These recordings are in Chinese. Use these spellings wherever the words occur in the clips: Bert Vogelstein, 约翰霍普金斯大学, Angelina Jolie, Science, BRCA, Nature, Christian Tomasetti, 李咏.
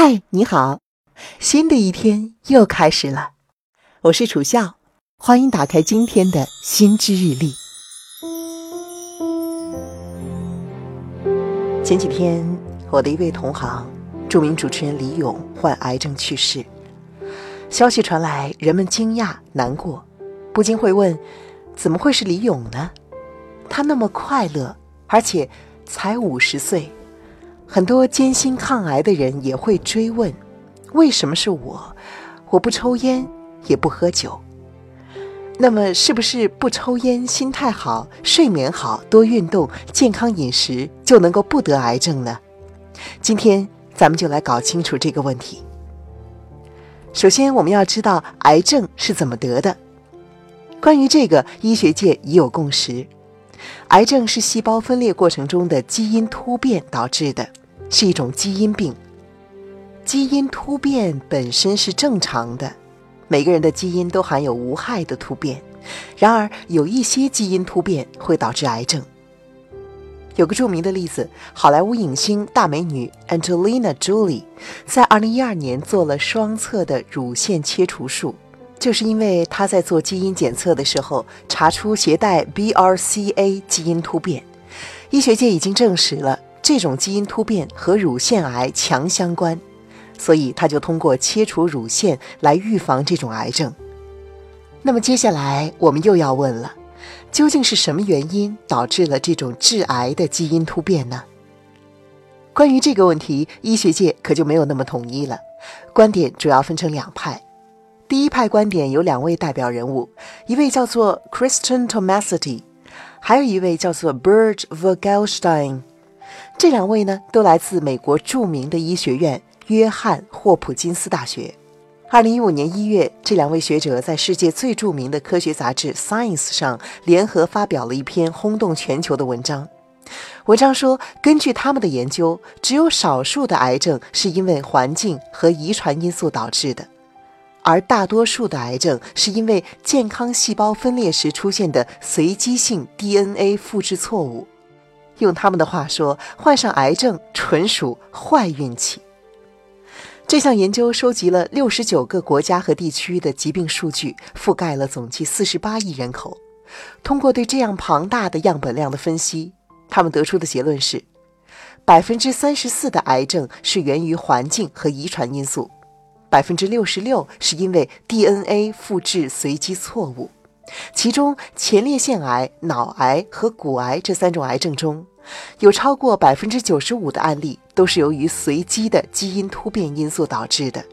嗨，你好，新的一天又开始了，我是楚笑，欢迎打开今天的心之日历。前几天我的一位同行，著名主持人李咏患癌症去世，消息传来，人们惊讶难过，不禁会问，怎么会是李咏呢？他那么快乐，而且才50岁，很多艰辛抗癌的人也会追问，为什么是我？我不抽烟，也不喝酒。那么是不是不抽烟、心态好、睡眠好、多运动、健康饮食就能够不得癌症呢？今天咱们就来搞清楚这个问题。首先我们要知道癌症是怎么得的。关于这个，医学界已有共识，癌症是细胞分裂过程中的基因突变导致的，是一种基因病。基因突变本身是正常的，每个人的基因都含有无害的突变，然而有一些基因突变会导致癌症。有个著名的例子，好莱坞影星大美女 Angelina Jolie 在2012年做了双侧的乳腺切除术，就是因为他在做基因检测的时候查出携带 BRCA 基因突变。医学界已经证实了这种基因突变和乳腺癌强相关，所以他就通过切除乳腺来预防这种癌症。那么接下来我们又要问了，究竟是什么原因导致了这种致癌的基因突变呢？关于这个问题，医学界可就没有那么统一了，观点主要分成两派。第一派观点有两位代表人物，一位叫做 Christian Tomasetti， 还有一位叫做 Bert Vogelstein。 这两位呢，都来自美国著名的医学院约翰霍普金斯大学。2015年1月，这两位学者在世界最著名的科学杂志 Science 上联合发表了一篇轰动全球的文章。文章说，根据他们的研究，只有少数的癌症是因为环境和遗传因素导致的，而大多数的癌症是因为健康细胞分裂时出现的随机性 DNA 复制错误。用他们的话说，患上癌症纯属坏运气。这项研究收集了69个国家和地区的疾病数据，覆盖了总计48亿人口。通过对这样庞大的样本量的分析，他们得出的结论是 34% 的癌症是源于环境和遗传因素，66% 是因为 DNA 复制随机错误。其中前列腺癌、脑癌和骨癌这3种癌症中，有超过 95% 的案例都是由于随机的基因突变因素导致的。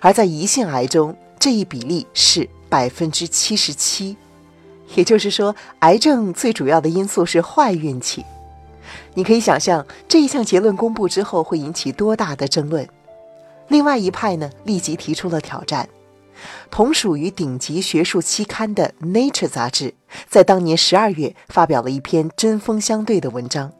而在胰腺癌中，这一比例是 77%。 也就是说，癌症最主要的因素是坏运气。你可以想象这一项结论公布之后会引起多大的争论。另外一派呢，立即提出了挑战。同属于顶级学术期刊的 Nature 杂志，在当年12月发表了一篇针锋相对的文章。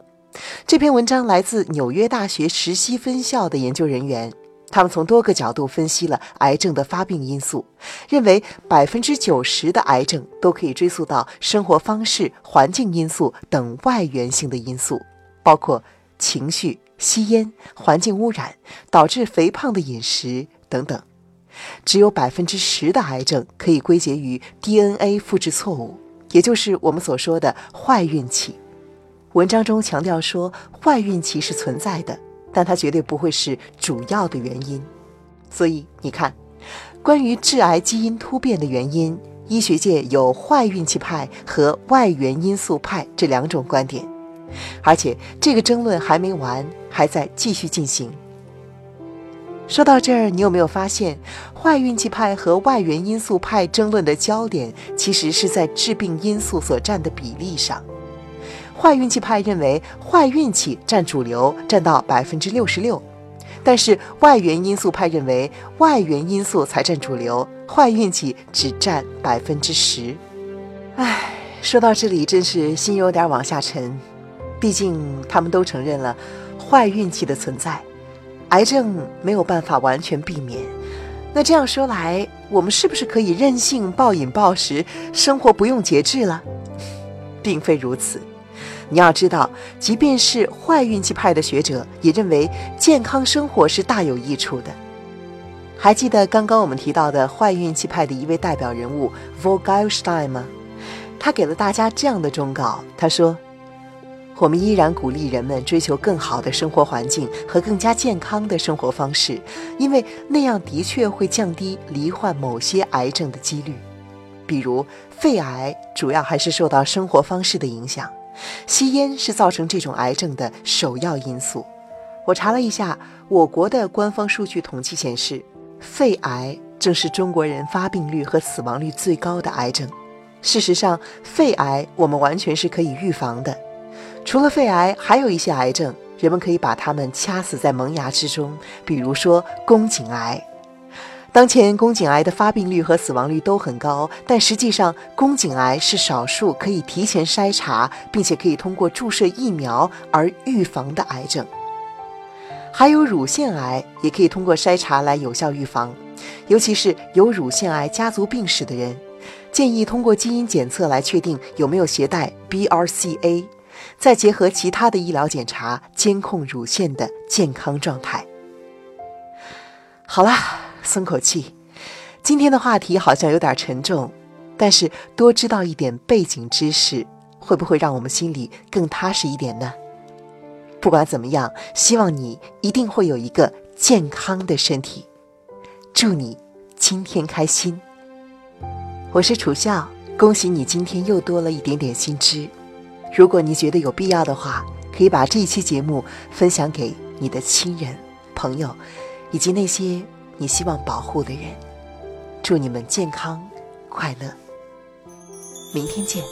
这篇文章来自纽约大学石溪分校的研究人员，他们从多个角度分析了癌症的发病因素，认为 90% 的癌症都可以追溯到生活方式、环境因素等外源性的因素，包括情绪、吸烟、环境污染、导致肥胖的饮食等等。只有 10% 的癌症可以归结于 DNA 复制错误，也就是我们所说的坏运气。文章中强调说，坏运气是存在的，但它绝对不会是主要的原因。所以你看，关于致癌基因突变的原因，医学界有坏运气派和外源因素派这两种观点。而且这个争论还没完，还在继续进行。说到这儿，你有没有发现，坏运气派和外源因素派争论的焦点其实是在致病因素所占的比例上。坏运气派认为坏运气占主流，占到 66%， 但是外源因素派认为外源因素才占主流，坏运气只占 10%。 唉，说到这里真是心有点往下沉，毕竟他们都承认了坏运气的存在，癌症没有办法完全避免。那这样说来，我们是不是可以任性暴饮暴食，生活不用节制了？并非如此，你要知道，即便是坏运气派的学者也认为健康生活是大有益处的。还记得刚刚我们提到的坏运气派的一位代表人物 Vogelstein 吗？他给了大家这样的忠告，他说，我们依然鼓励人们追求更好的生活环境和更加健康的生活方式，因为那样的确会降低罹患某些癌症的几率。比如肺癌主要还是受到生活方式的影响，吸烟是造成这种癌症的首要因素。我查了一下，我国的官方数据统计显示，肺癌正是中国人发病率和死亡率最高的癌症。事实上，肺癌我们完全是可以预防的。除了肺癌，还有一些癌症，人们可以把它们掐死在萌芽之中，比如说宫颈癌。当前宫颈癌的发病率和死亡率都很高，但实际上宫颈癌是少数可以提前筛查，并且可以通过注射疫苗而预防的癌症。还有乳腺癌，也可以通过筛查来有效预防，尤其是有乳腺癌家族病史的人，建议通过基因检测来确定有没有携带 BRCA， 再结合其他的医疗检查监控乳腺的健康状态。好啦，松口气，今天的话题好像有点沉重，但是多知道一点背景知识，会不会让我们心里更踏实一点呢？不管怎么样，希望你一定会有一个健康的身体。祝你今天开心。我是楚笑，恭喜你今天又多了一点点新知。如果你觉得有必要的话，可以把这一期节目分享给你的亲人、朋友，以及那些你希望保护的人。祝你们健康快乐，明天见。